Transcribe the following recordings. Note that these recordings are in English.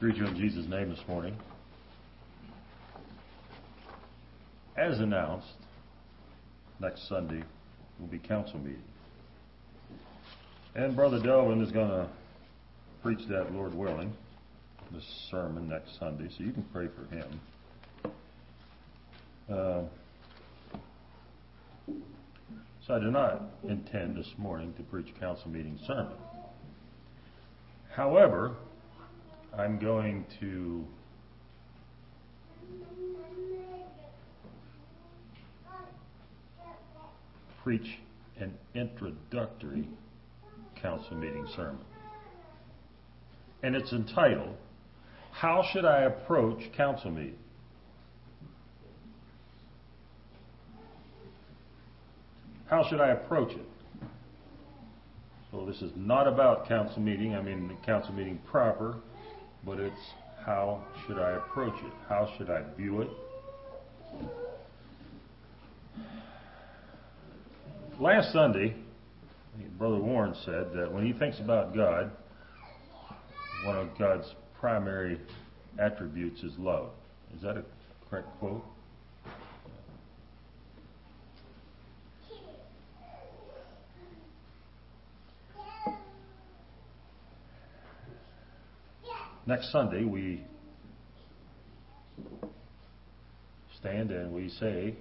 Greet you in Jesus' name this morning. As announced, next Sunday will be council meeting. And Brother Delvin is going to preach that, Lord willing, this sermon next Sunday, so you can pray for him. So I do not intend this morning to preach council meeting sermon. However, I'm going to preach an introductory council meeting sermon. And it's entitled, How Should I Approach Council Meeting? How should I approach it? So this is not about council meeting, I mean the council meeting proper, but it's how should I approach it? How should I view it? Last Sunday, Brother Warren said that when he thinks about God, one of God's primary attributes is love. Is that a correct quote? Next Sunday, we stand and we say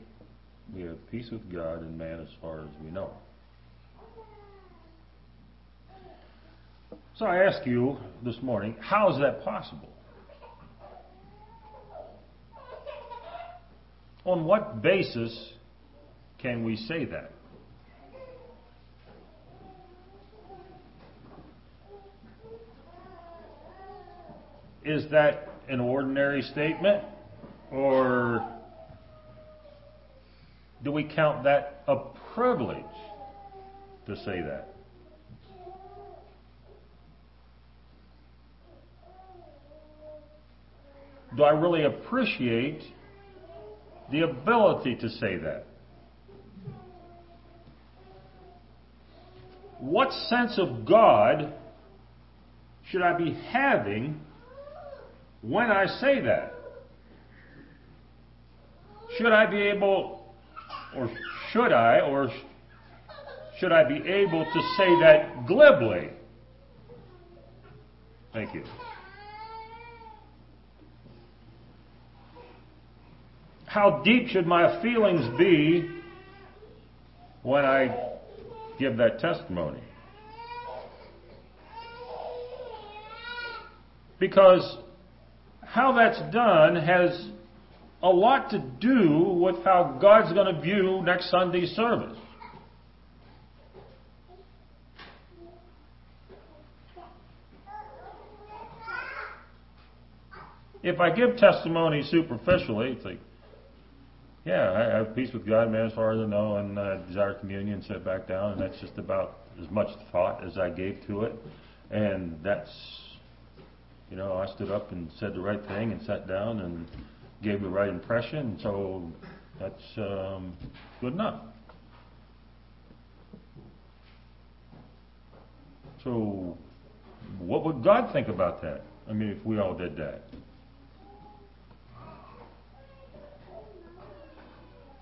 we have peace with God and man as far as we know. So I ask you this morning, how is that possible? On what basis can we say that? Is that an ordinary statement, or do we count that a privilege to say that? Do I really appreciate the ability to say that? What sense of God should I be having when I say that? Should I be able to say that glibly? Thank you. How deep should my feelings be when I give that testimony? Because how that's done has a lot to do with how God's going to view next Sunday's service. If I give testimony superficially, it's like, yeah, I have peace with God, man, as far as I know, and I desire communion, sit back down, and that's just about as much thought as I gave to it. And that's, you know, I stood up and said the right thing and sat down and gave the right impression, so that's good enough. So what would God think about that? I mean, if we all did that?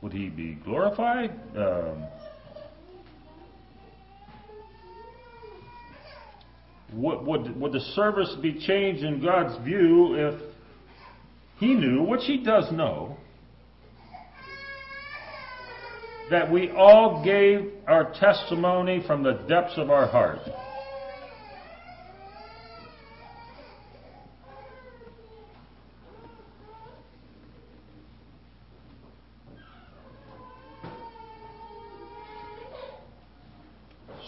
Would he be glorified? Would the service be changed in God's view if he knew, which he does know, that we all gave our testimony from the depths of our heart?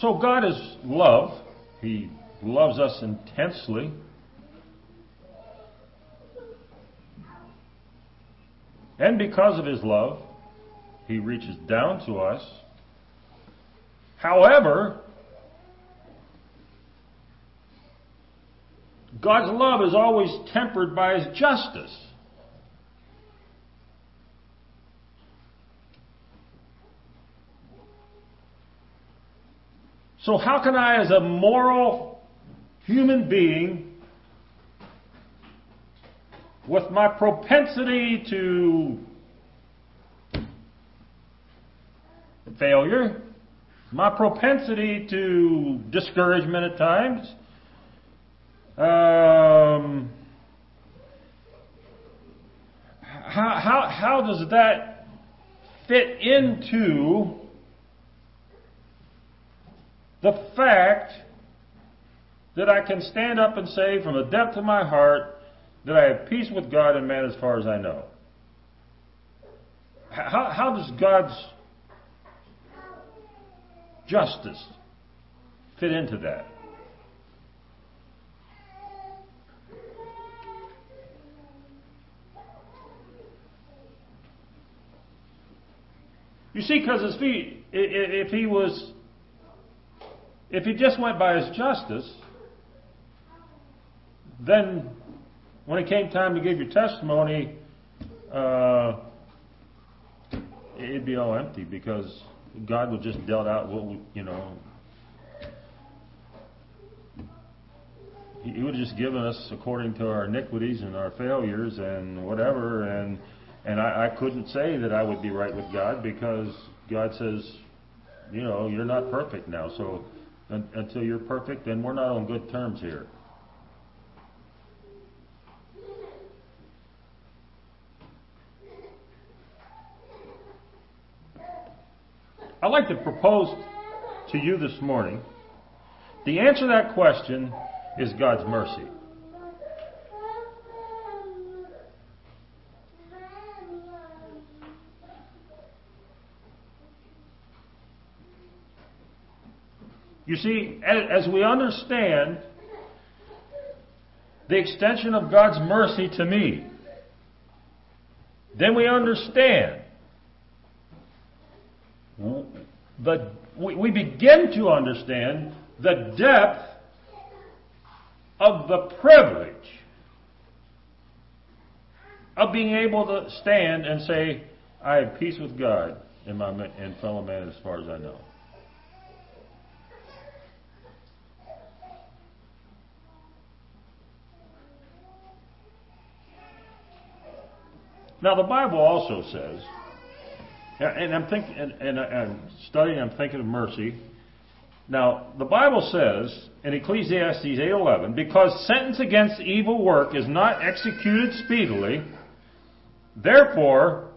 So God is love. He loves us intensely. And because of his love, he reaches down to us. However, God's love is always tempered by his justice. So how can I, as a moral human being, with my propensity to failure, my propensity to discouragement at times, how does that fit into the fact that I can stand up and say from the depth of my heart that I have peace with God and man as far as I know? How does God's justice fit into that? You see, because if he just went by his justice, then when it came time to give your testimony, it'd be all empty because God would just dealt out what we, you know. He would have just given us according to our iniquities and our failures and whatever, and I couldn't say that I would be right with God because God says, you know, you're not perfect now, so until you're perfect, then we're not on good terms here. I'd like to propose to you this morning, the answer to that question is God's mercy. You see, as we understand the extension of God's mercy to me, then we understand, we begin to understand the depth of the privilege of being able to stand and say, I have peace with God and fellow man as far as I know. Now, the Bible also says, and I'm thinking, and I'm studying, I'm thinking of mercy. Now, the Bible says in Ecclesiastes 8:11, because sentence against evil work is not executed speedily, therefore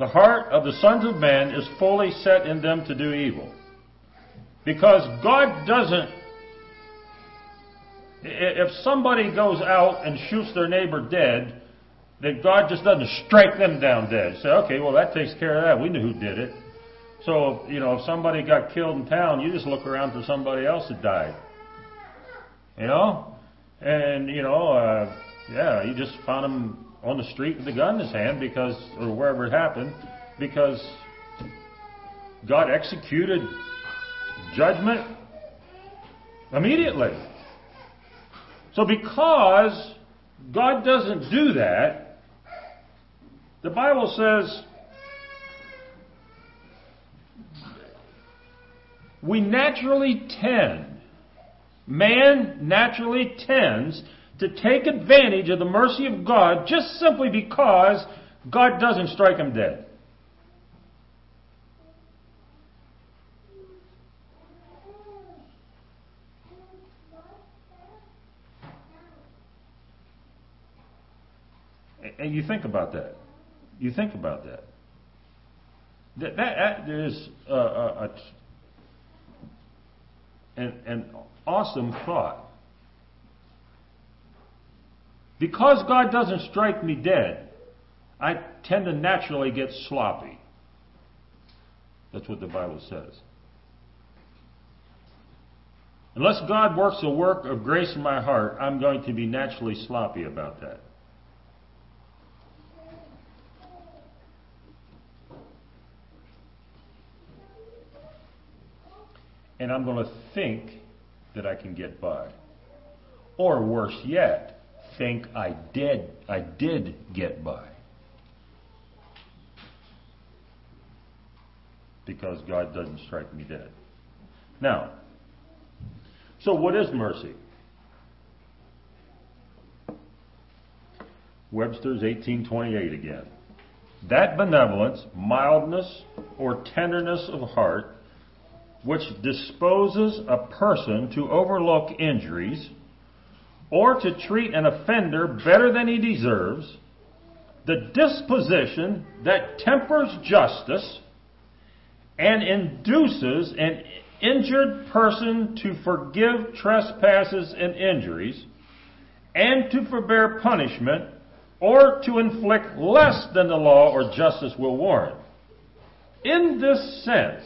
the heart of the sons of men is fully set in them to do evil. Because God doesn't, if somebody goes out and shoots their neighbor dead, that God just doesn't strike them down dead. Say, okay, well, that takes care of that. We knew who did it. So, you know, if somebody got killed in town, you just look around for somebody else that died. You know? And, you know, yeah, you just found him on the street with a gun in his hand because, or wherever it happened, because God executed judgment immediately. So because God doesn't do that, the Bible says we naturally tend, man naturally tends to take advantage of the mercy of God just simply because God doesn't strike him dead. And you think about that. You think about that. That is an awesome thought. Because God doesn't strike me dead, I tend to naturally get sloppy. That's what the Bible says. Unless God works a work of grace in my heart, I'm going to be naturally sloppy about that. And I'm going to think that I can get by. Or worse yet, think I did get by. Because God doesn't strike me dead. Now, so what is mercy? Webster's 1828 again. That benevolence, mildness, or tenderness of heart, which disposes a person to overlook injuries, or to treat an offender better than he deserves, the disposition that tempers justice and induces an injured person to forgive trespasses and injuries, and to forbear punishment, or to inflict less than the law or justice will warrant. In this sense,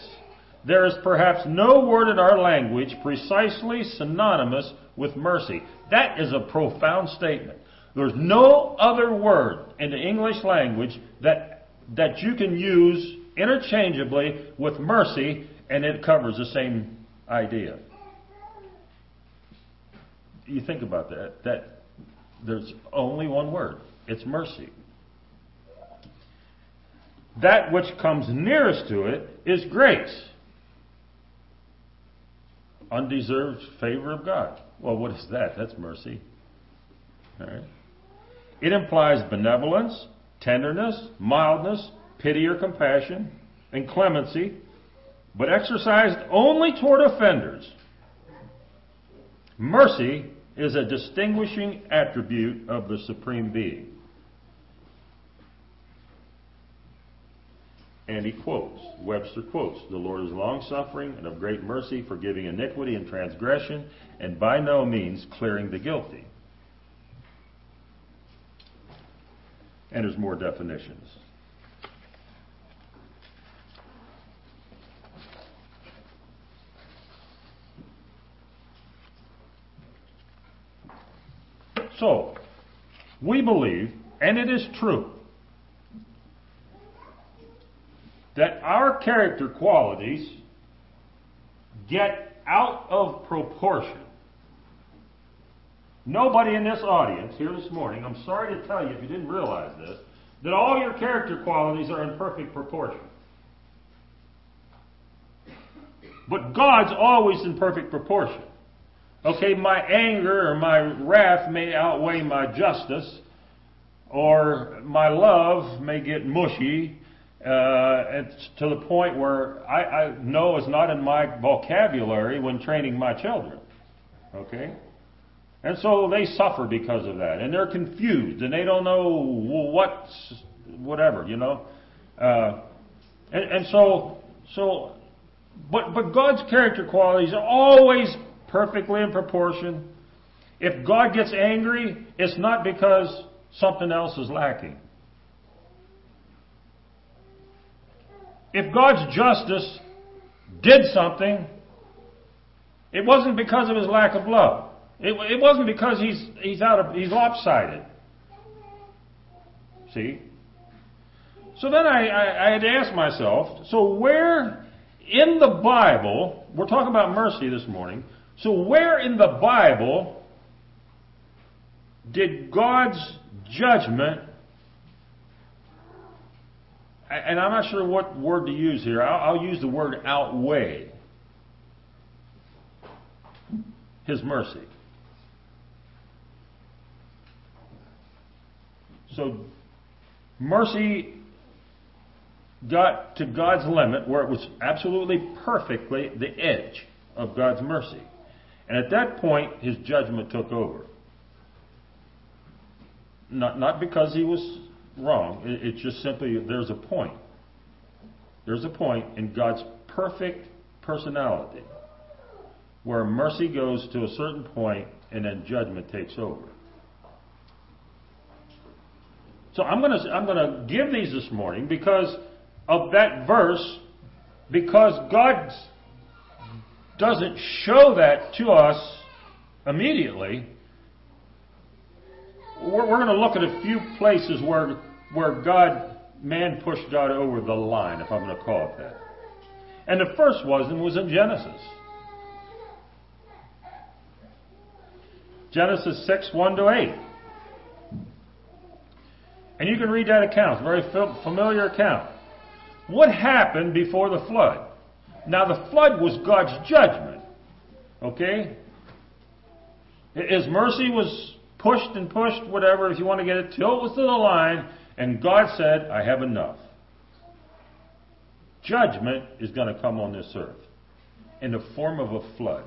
there is perhaps no word in our language precisely synonymous with mercy. That is a profound statement. There's no other word in the English language that you can use interchangeably with mercy, and it covers the same idea. You think about that there's only one word. It's mercy. That which comes nearest to it is grace. Undeserved favor of God. Well, what is that? That's mercy. All right. It implies benevolence, tenderness, mildness, pity or compassion, and clemency, but exercised only toward offenders. Mercy is a distinguishing attribute of the Supreme Being. And he quotes, Webster quotes, "The Lord is long-suffering and of great mercy, forgiving iniquity and transgression, and by no means clearing the guilty." And there's more definitions. So, we believe, and it is true, that our character qualities get out of proportion. Nobody in this audience here this morning, I'm sorry to tell you if you didn't realize this, that all your character qualities are in perfect proportion. But God's always in perfect proportion. Okay, my anger or my wrath may outweigh my justice, or my love may get mushy, it's to the point where I know it's not in my vocabulary when training my children. Okay? And so they suffer because of that, and they're confused, and they don't know whatever, you know. But God's character qualities are always perfectly in proportion. If God gets angry, it's not because something else is lacking. If God's justice did something, it wasn't because of his lack of love. It wasn't because he's lopsided. See? So then I had to ask myself, so where in the Bible, we're talking about mercy this morning, so where in the Bible did God's judgment, and I'm not sure what word to use here, I'll use the word outweigh his mercy? So mercy got to God's limit where it was absolutely perfectly the edge of God's mercy. And at that point, his judgment took over. Not because he was wrong. It's just simply there's a point. There's a point in God's perfect personality where mercy goes to a certain point and then judgment takes over. So I'm going to give these this morning because of that verse, because God doesn't show that to us immediately. We're going to look at a few places where man pushed God over the line, if I'm going to call it that. And the first was in Genesis. Genesis 6:1-8. And you can read that account, a very familiar account. What happened before the flood? Now, the flood was God's judgment, okay? His mercy was pushed and pushed, whatever, if you want to get it, till it was to the line, and God said, I have enough. Judgment is going to come on this earth in the form of a flood.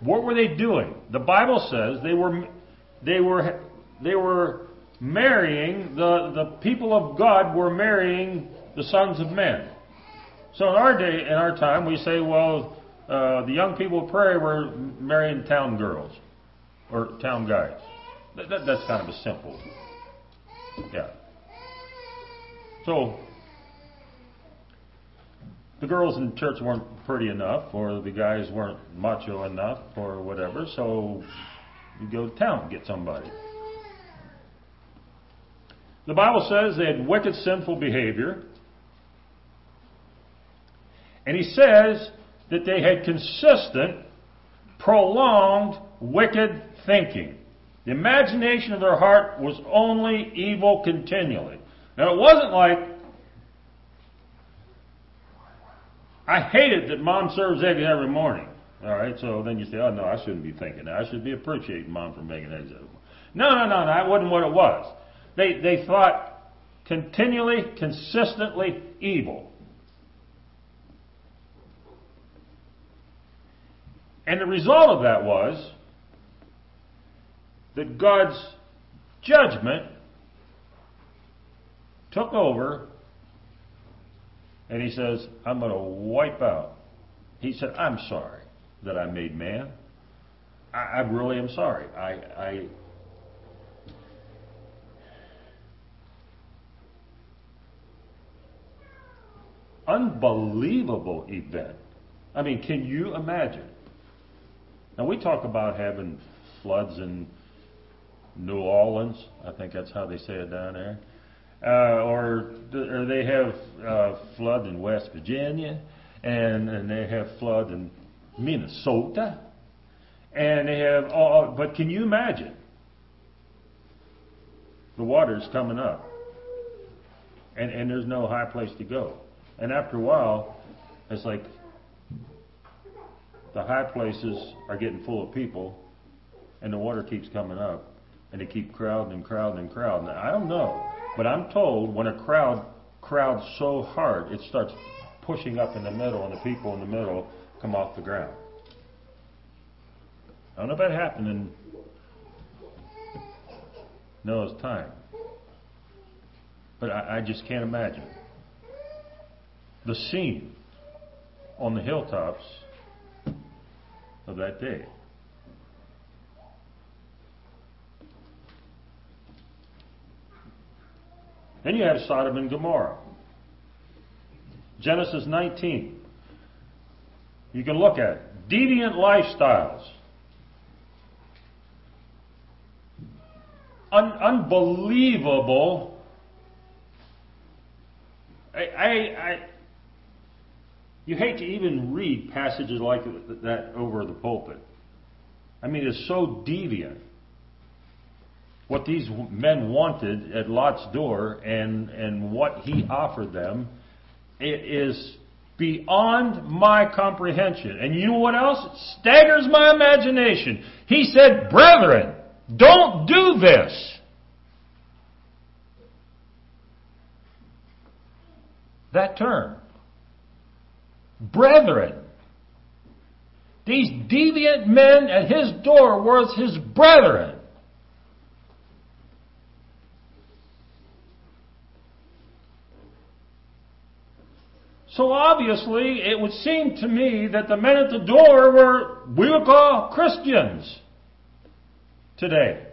What were they doing? The Bible says they were marrying, the people of God were marrying the sons of men. So in our day, in our time, we say, well, the young people of Prairie were marrying town girls or town guys. That's kind of a simple. Yeah. So the girls in church weren't pretty enough, or the guys weren't macho enough, or whatever, so you go to town and get somebody. The Bible says they had wicked, sinful behavior. And he says that they had consistent, prolonged, wicked thinking. The imagination of their heart was only evil continually. Now, it wasn't like, I hate it that Mom serves eggs every morning. All right, so then you say, oh, no, I shouldn't be thinking that. I should be appreciating Mom for making eggs every morning. No, that wasn't what it was. They thought continually, consistently evil. And the result of that was that God's judgment took over, and he says, I'm going to wipe out. He said, I'm sorry that I made man. I really am sorry. Unbelievable event. I mean, can you imagine? Now, we talk about having floods in New Orleans. I think that's how they say it down there. Or they have flood in West Virginia, and they have flood in Minnesota, and they have all. But can you imagine? The water's coming up, and there's no high place to go. And after a while, it's like the high places are getting full of people, and the water keeps coming up, and they keep crowding and crowding and crowding. Now, I don't know. But I'm told when a crowds so hard, it starts pushing up in the middle, and the people in the middle come off the ground. I don't know if that happened in Noah's time. But I just can't imagine. The scene on the hilltops of that day. Then you have Sodom and Gomorrah. Genesis 19. You can look at it. Deviant lifestyles. Unbelievable. You hate to even read passages like that over the pulpit. I mean, it's so deviant. What these men wanted at Lot's door and what he offered them, it is beyond my comprehension. And you know what else? It staggers my imagination. He said, brethren, don't do this. That term. Brethren. These deviant men at his door were his brethren. So obviously, it would seem to me that the men at the door were, we would call Christians today.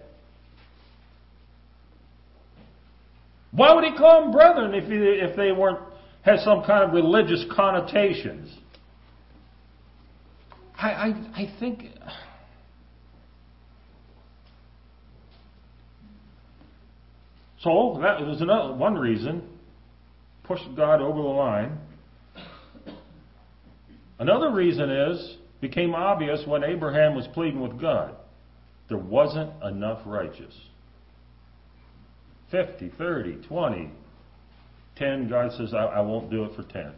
Why would he call them brethren if they weren't, had some kind of religious connotations? I think so. That was another one reason. Pushed God over the line. Another reason is, became obvious when Abraham was pleading with God. There wasn't enough righteous. 50, 30, 20, 10. God says, I won't do it for 10.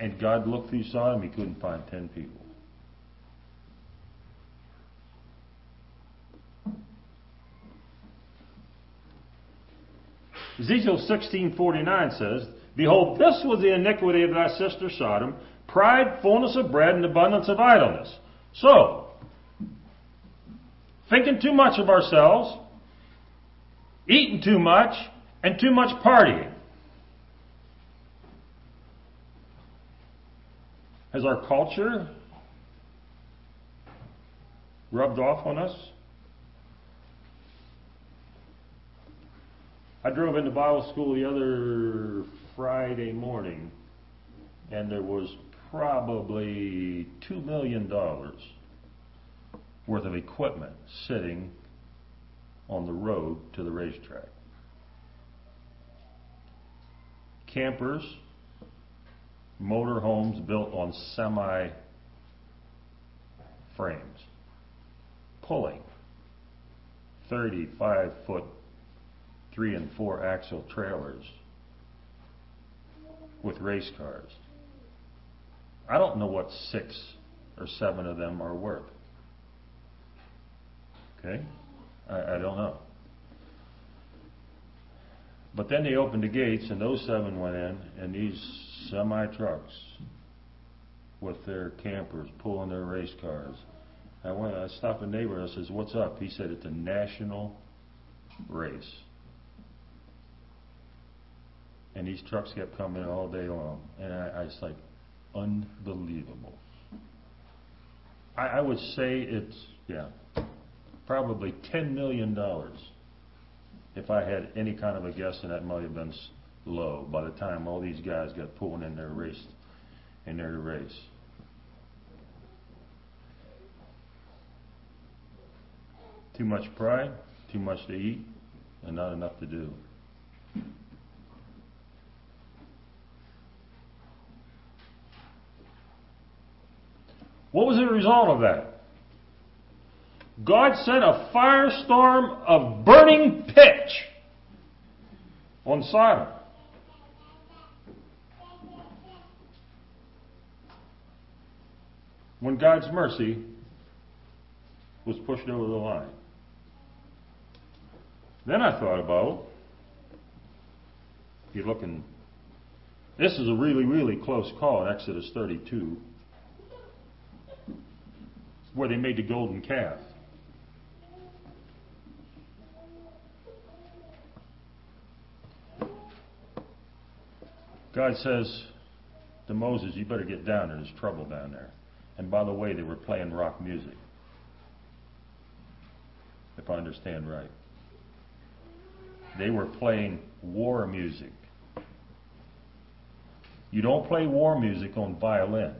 And God looked through Sodom, he couldn't find 10 people. Ezekiel 16:49 says, "Behold, this was the iniquity of thy sister Sodom, pride, fullness of bread, and abundance of idleness." So, thinking too much of ourselves, eating too much, and too much partying has our culture rubbed off on us. I drove into Bible school the other Friday morning, and there was probably $2 million worth of equipment sitting on the road to the racetrack. Campers, motor homes built on semi-frames, pulling 35-foot 3- and 4- axle trailers with race cars. I don't know what 6 or 7 of them are worth. Okay? I don't know. But then they opened the gates and those 7 went in, and these semi-trucks with their campers pulling their race cars. I stopped a neighbor and I says, "What's up?" He said, "It's a national race." And these trucks kept coming all day long. And I was like, unbelievable. I would say it's, probably $10 million. If I had any kind of a guess, and that might have been low by the time all these guys got pulled in their race. Too much pride, too much to eat, and not enough to do. What was the result of that? God sent a firestorm of burning pitch on Sodom. When God's mercy was pushed over the line. Then I thought about, if you're looking, this is a really, really close call in Exodus 32, where they made the golden calf. God says to Moses, "You better get down there. There's trouble down there." And by the way, they were playing rock music, if I understand right. They were playing war music. You don't play war music on violins.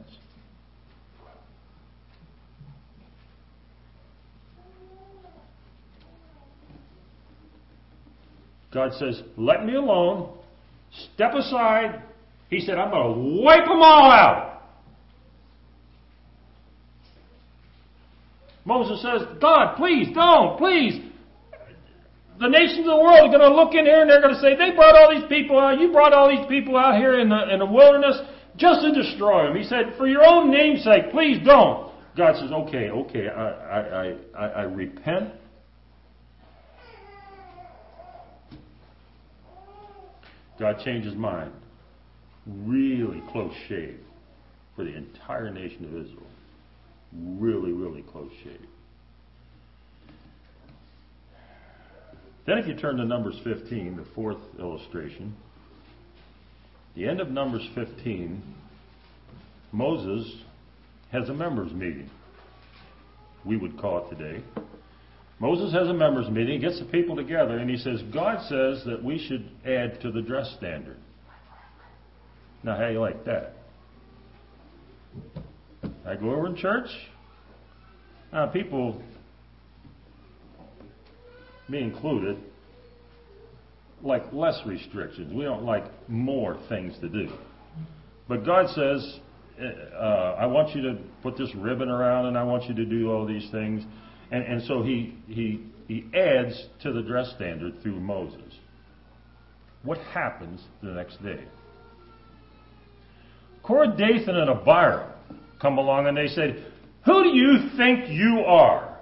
God says, "Let me alone. Step aside." He said, "I'm going to wipe them all out." Moses says, "God, please don't, please. The nations of the world are going to look in here and they're going to say, they brought all these people out. You brought all these people out here in the wilderness just to destroy them." He said, "For your own name's sake, please don't." God says, okay, I repent. God changed his mind. Really close shave for the entire nation of Israel. Really, really close shave. Then if you turn to Numbers 15, the fourth illustration, the end of Numbers 15, Moses has a members meeting. We would call it today. Moses has a members meeting, gets the people together, and he says, God says that we should add to the dress standard. Now, how do you like that? I go over in church. People, me included, like less restrictions. We don't like more things to do. But God says, I want you to put this ribbon around, and I want you to do all these things. And so he adds to the dress standard through Moses. What happens the next day? Dathan and Abiram come along and they said, "Who do you think you are,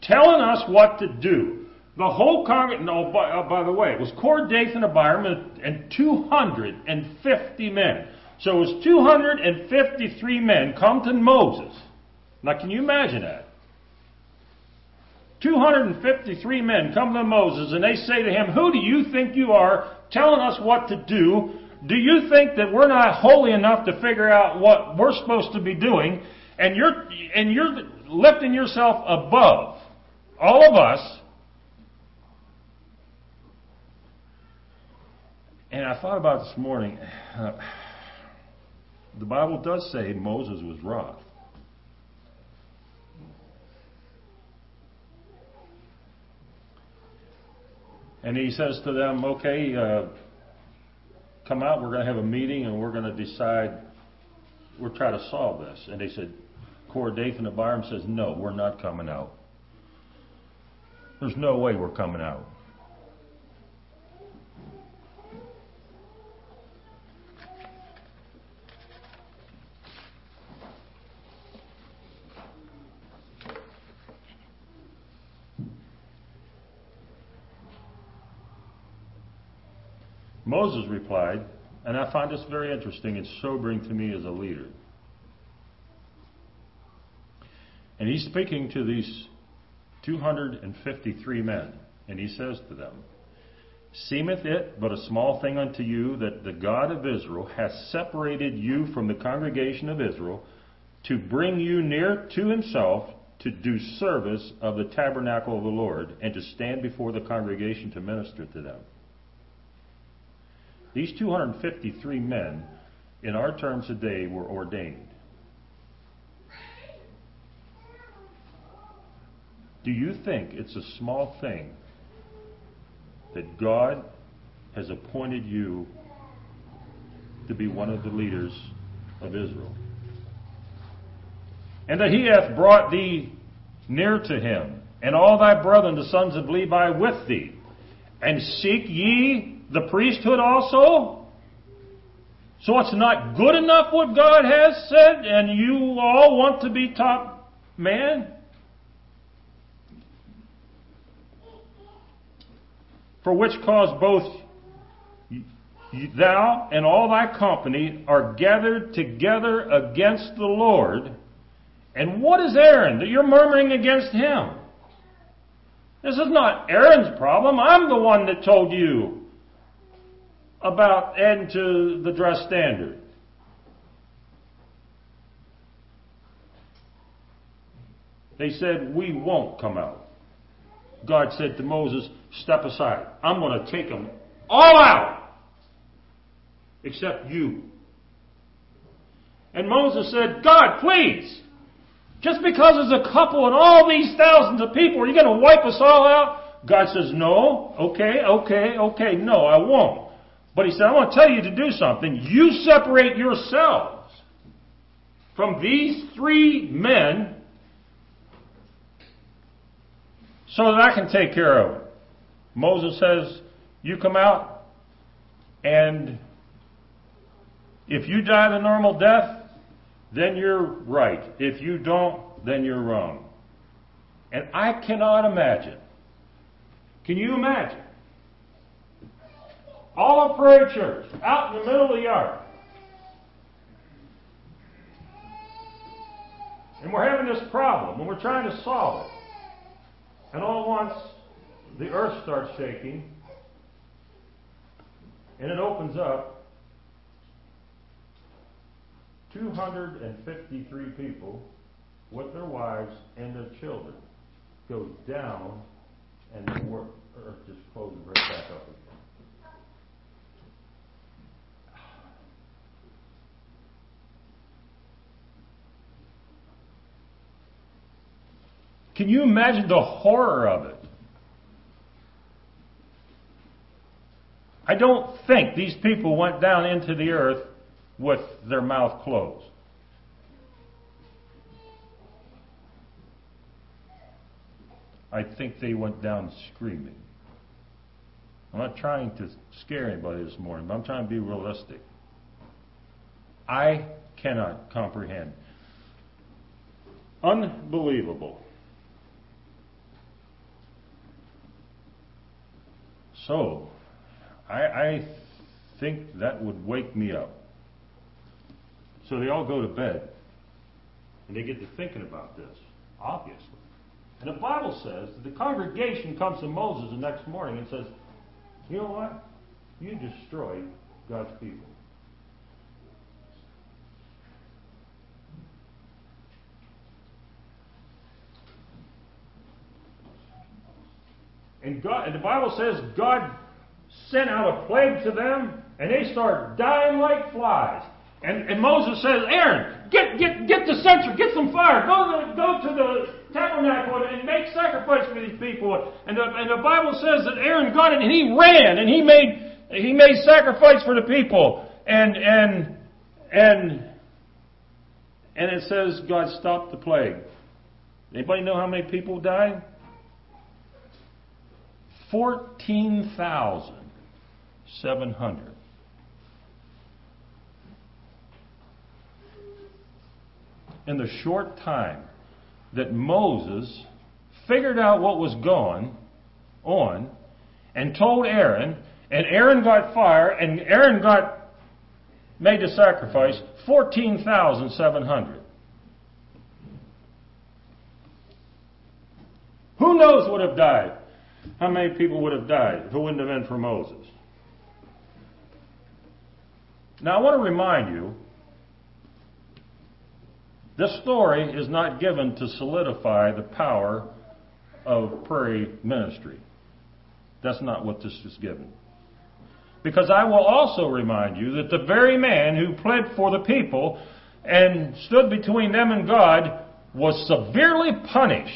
telling us what to do? The whole congregation, no, by the way, it was Cord, Dathan, Abiram, and 250 men. So it was 253 men come to Moses. Now, can you imagine that? 253 men come to Moses, and they say to him, who do you think you are telling us what to do? Do you think that we're not holy enough to figure out what we're supposed to be doing? And you're lifting yourself above all of us. And I thought about this morning, the Bible does say Moses was wroth. And he says to them, okay, come out, we're going to have a meeting, and we're going to decide, we'll try to solve this. And they said, Kor, Dathan, and Abiram says, no, we're not coming out. There's no way we're coming out. Moses replied, and I find this very interesting and sobering to me as a leader. And he's speaking to these 253 men, and he says to them, seemeth it but a small thing unto you that the God of Israel hath separated you from the congregation of Israel to bring you near to himself to do service of the tabernacle of the Lord and to stand before the congregation to minister to them. These 253 men, in our terms today, were ordained. Do you think it's a small thing that God has appointed you to be one of the leaders of Israel? And that he hath brought thee near to him, and all thy brethren, the sons of Levi, with thee, and seek ye the priesthood also? So it's not good enough what God has said, and you all want to be top man? For which cause both thou and all thy company are gathered together against the Lord. And what is Aaron that you're murmuring against him? This is not Aaron's problem. I'm the one that told you about adding to the dress standard. They said, we won't come out. God said to Moses, step aside. I'm going to take them all out, except you. And Moses said, God, please, just because there's a couple and all these thousands of people, are you going to wipe us all out? God says, no, okay, no, I won't. But he said, I want to tell you to do something. You separate yourselves from these three men so that I can take care of them. Moses says, you come out, and if you die the normal death, then you're right. If you don't, then you're wrong. And I cannot imagine. Can you imagine? All of Prairie Church, out in the middle of the yard. And we're having this problem, and we're trying to solve it. And all at once, the earth starts shaking, and it opens up. 253 people, with their wives and their children, go down, and the earth just closes right back up again. Can you imagine the horror of it? I don't think these people went down into the earth with their mouth closed. I think they went down screaming. I'm not trying to scare anybody this morning, but I'm trying to be realistic. I cannot comprehend. Unbelievable. So, I think that would wake me up. So they all go to bed, and they get to thinking about this, obviously. And the Bible says that the congregation comes to Moses the next morning and says, you know what? You destroyed God's people. And the Bible says God sent out a plague to them, and they start dying like flies. And Moses says, Aaron, get the censer, get some fire, go to the tabernacle and make sacrifice for these people. And the Bible says that Aaron got it, and he ran, and he made sacrifice for the people. And it says God stopped the plague. Anybody know how many people died? 14,700. In the short time that Moses figured out what was going on and told Aaron, and Aaron got fire, and Aaron got made the sacrifice, 14,700. Who knows would have died? How many people would have died if it wouldn't have been for Moses? Now, I want to remind you, this story is not given to solidify the power of Prairie ministry. That's not what this is given. Because I will also remind you that the very man who pled for the people and stood between them and God was severely punished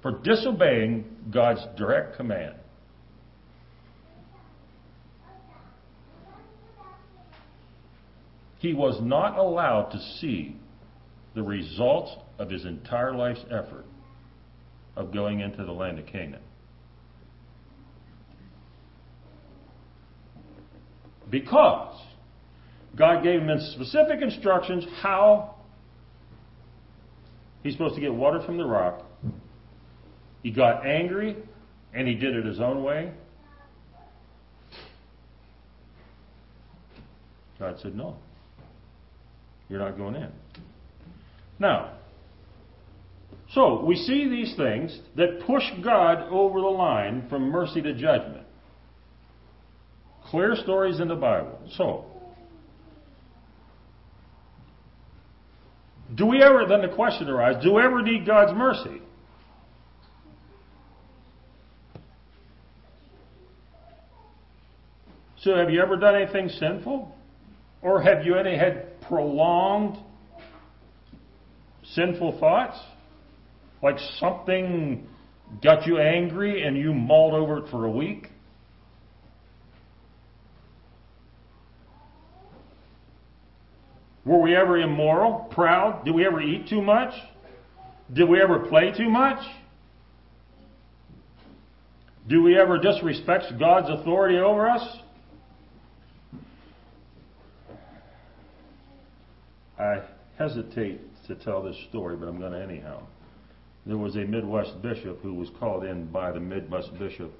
for disobeying God's direct command. He was not allowed to see the results of his entire life's effort of going into the land of Canaan. Because God gave him specific instructions how he's supposed to get water from the rock. He got angry, and he did it his own way. God said, no. You're not going in. Now, so we see these things that push God over the line from mercy to judgment. Clear stories in the Bible. So, then the question arises, do we ever need God's mercy? So have you ever done anything sinful? Or have you had prolonged sinful thoughts? Like something got you angry and you mulled over it for a week? Were we ever immoral, proud? Did we ever eat too much? Did we ever play too much? Do we ever disrespect God's authority over us? I hesitate to tell this story, but I'm going to anyhow. There was a Midwest bishop who was called in by the Midwest bishop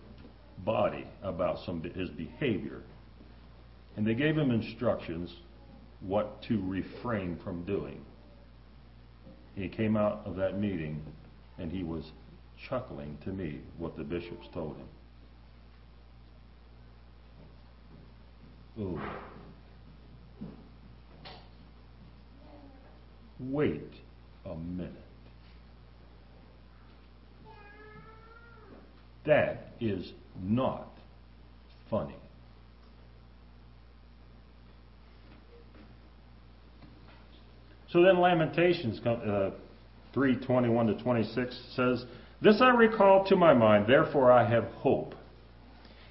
body about his behavior. And they gave him instructions what to refrain from doing. He came out of that meeting, and he was chuckling to me what the bishops told him. Ooh. Wait a minute. That is not funny. So then Lamentations 3:21-26 says, "This I recall to my mind, therefore I have hope.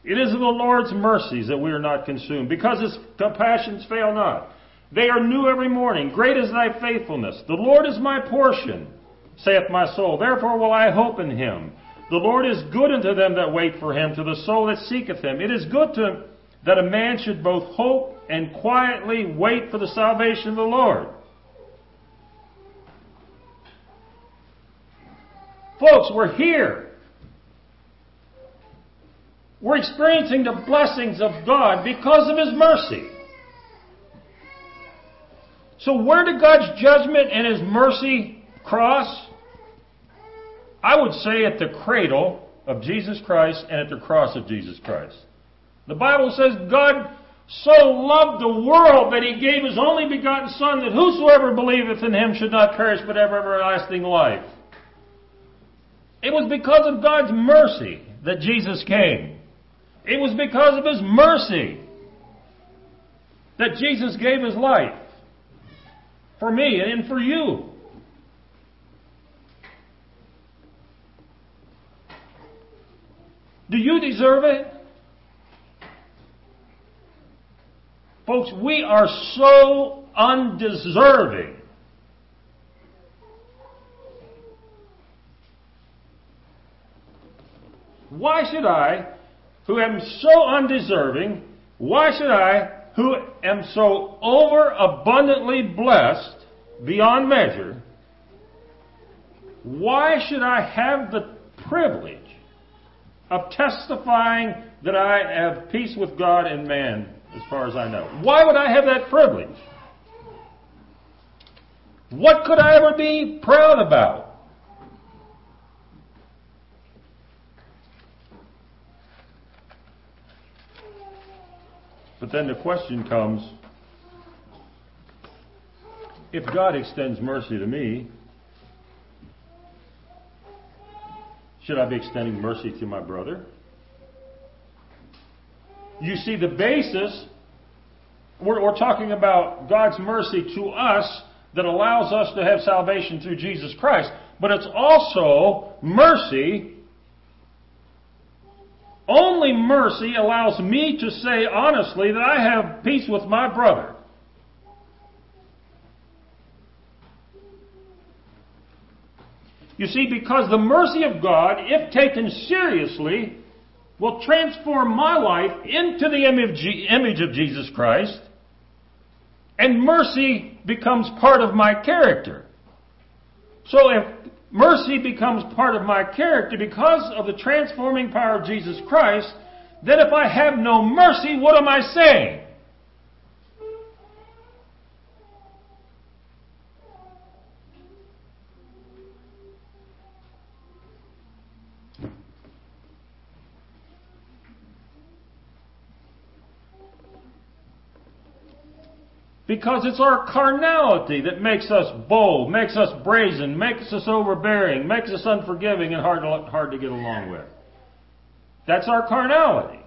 It is of the Lord's mercies that we are not consumed, because His compassions fail not. They are new every morning. Great is thy faithfulness. The Lord is my portion, saith my soul. Therefore will I hope in him. The Lord is good unto them that wait for him, to the soul that seeketh him. It is good that a man should both hope and quietly wait for the salvation of the Lord." Folks, we're here. We're experiencing the blessings of God because of His mercy. So where did God's judgment and His mercy cross? I would say at the cradle of Jesus Christ and at the cross of Jesus Christ. The Bible says God so loved the world that He gave His only begotten Son, that whosoever believeth in Him should not perish but have everlasting life. It was because of God's mercy that Jesus came. It was because of His mercy that Jesus gave His life for me and for you. Do you deserve it? Folks, we are so undeserving. Why should I, who am so undeserving, why should I, who am so overabundantly blessed beyond measure, why should I have the privilege of testifying that I have peace with God and man, as far as I know? Why would I have that privilege? What could I ever be proud about? But then the question comes, if God extends mercy to me, should I be extending mercy to my brother? You see the basis, we're talking about God's mercy to us that allows us to have salvation through Jesus Christ. But it's also mercy. Only mercy allows me to say honestly that I have peace with my brother. You see, because the mercy of God, if taken seriously, will transform my life into the image of Jesus Christ, and mercy becomes part of my character. So if mercy becomes part of my character because of the transforming power of Jesus Christ, then if I have no mercy, what am I saying? Because it's our carnality that makes us bold, makes us brazen, makes us overbearing, makes us unforgiving and hard to get along with. That's our carnality.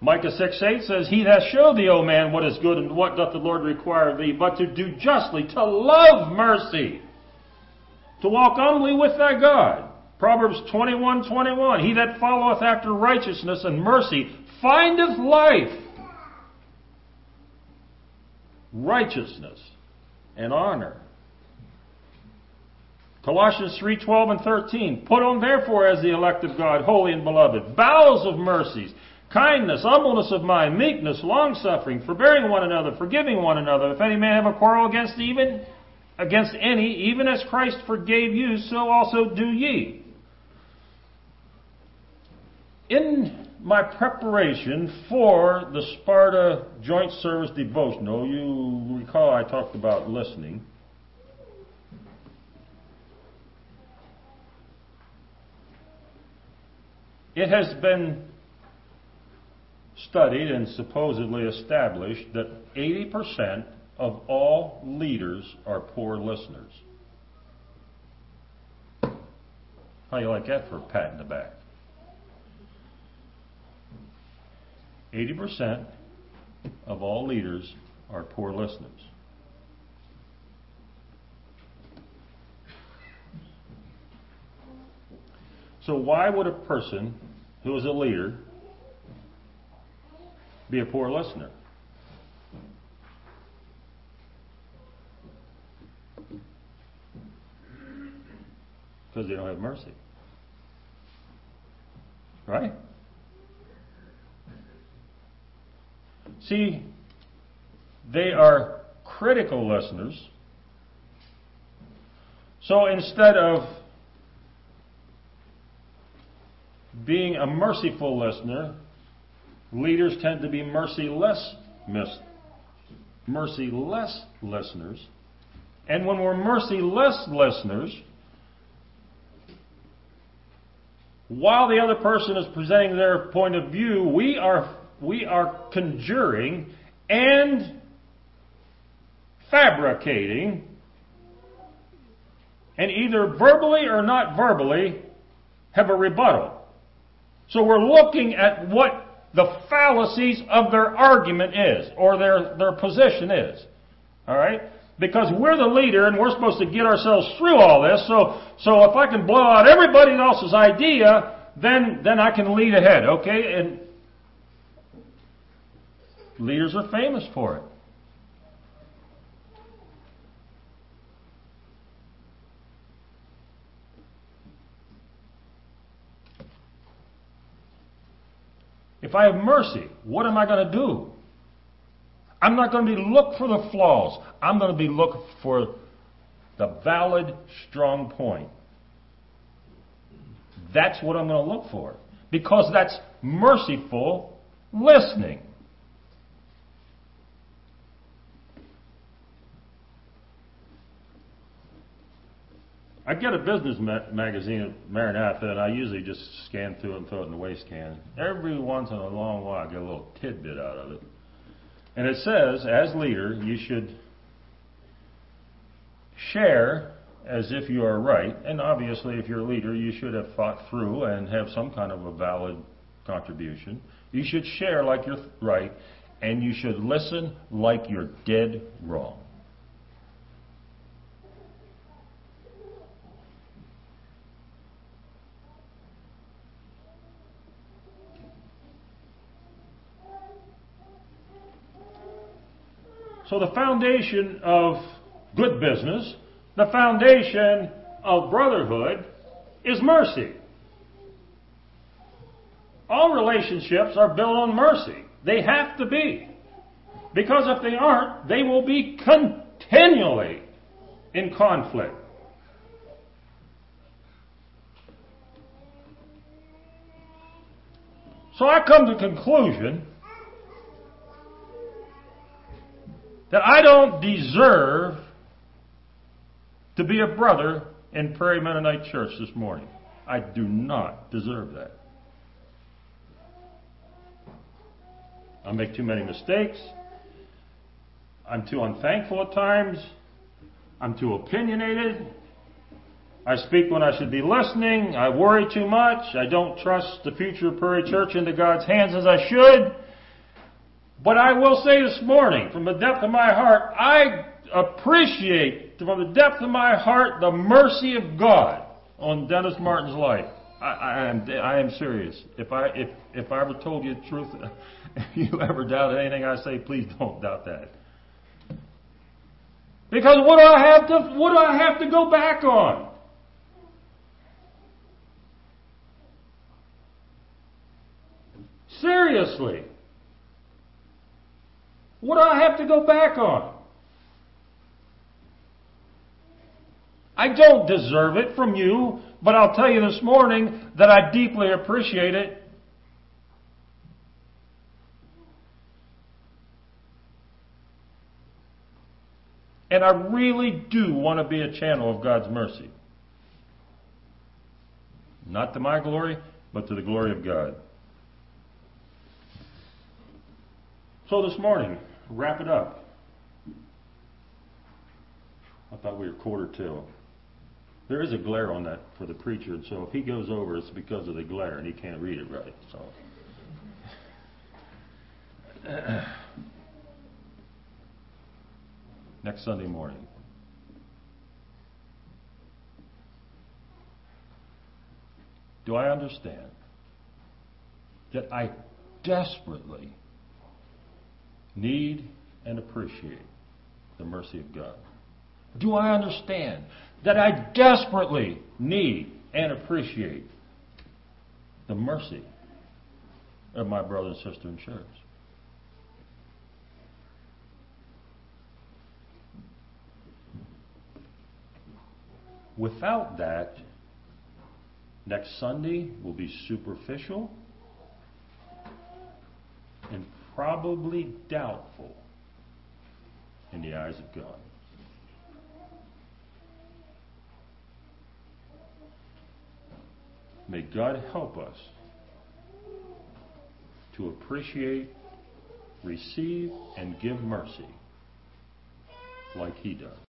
Micah 6:8 says, "He hath showed thee, O man, what is good, and what doth the Lord require of thee, but to do justly, to love mercy, to walk humbly with thy God." Proverbs 21:21, "He that followeth after righteousness and mercy findeth life, righteousness, and honor." Colossians 3:12 and 13, "Put on therefore as the elect of God, holy and beloved, bowels of mercies, kindness, humbleness of mind, meekness, longsuffering, forbearing one another, forgiving one another. If any man have a quarrel against any, even as Christ forgave you, so also do ye." In my preparation for the Sparta Joint Service Devotional, you recall I talked about listening. It has been studied and supposedly established that 80% of all leaders are poor listeners. How do you like that for a pat in the back? 80% of all leaders are poor listeners. So why would a person who is a leader be a poor listener? Because they don't have mercy. Right? See, they are critical listeners. So instead of being a merciful listener, leaders tend to be merciless listeners. And when we're merciless listeners, while the other person is presenting their point of view, we are conjuring and fabricating, and either verbally or not verbally have a rebuttal. So we're looking at what the fallacies of their argument is, or their position is. All right? Because we're the leader and we're supposed to get ourselves through all this. So if I can blow out everybody else's idea, then I can lead ahead, okay? And leaders are famous for it. If I have mercy, what am I going to do? I'm not going to be look for the flaws. I'm going to be look for the valid, strong point. That's what I'm going to look for. Because that's merciful listening. I get a business magazine at Maranatha, and I usually just scan through it and throw it in the waste can. Every once in a long while, I get a little tidbit out of it. And it says, as leader, you should share as if you are right. And obviously, if you're a leader, you should have thought through and have some kind of a valid contribution. You should share like you're right, and you should listen like you're dead wrong. So the foundation of good business, the foundation of brotherhood, is mercy. All relationships are built on mercy. They have to be. Because if they aren't, they will be continually in conflict. So I come to the conclusion that I don't deserve to be a brother in Prairie Mennonite Church this morning. I do not deserve that. I make too many mistakes. I'm too unthankful at times. I'm too opinionated. I speak when I should be listening. I worry too much. I don't trust the future of Prairie Church into God's hands as I should. But I will say this morning, from the depth of my heart, I appreciate, from the depth of my heart, the mercy of God on Dennis Martin's life. I am serious. If I ever told you the truth, if you ever doubted anything I say, please don't doubt that. Because what do I have to go back on? Seriously. What do I have to go back on? I don't deserve it from you, but I'll tell you this morning that I deeply appreciate it. And I really do want to be a channel of God's mercy. Not to my glory, but to the glory of God. So this morning, wrap it up. I thought we were quarter till. There is a glare on that for the preacher, and so if he goes over, it's because of the glare, and he can't read it right. So next Sunday morning. Do I understand that I desperately need and appreciate the mercy of God? Do I understand that I desperately need and appreciate the mercy of my brother and sister in church? Without that, Next Sunday will be superficial and probably doubtful in the eyes of God. May God help us to appreciate, receive, and give mercy like He does.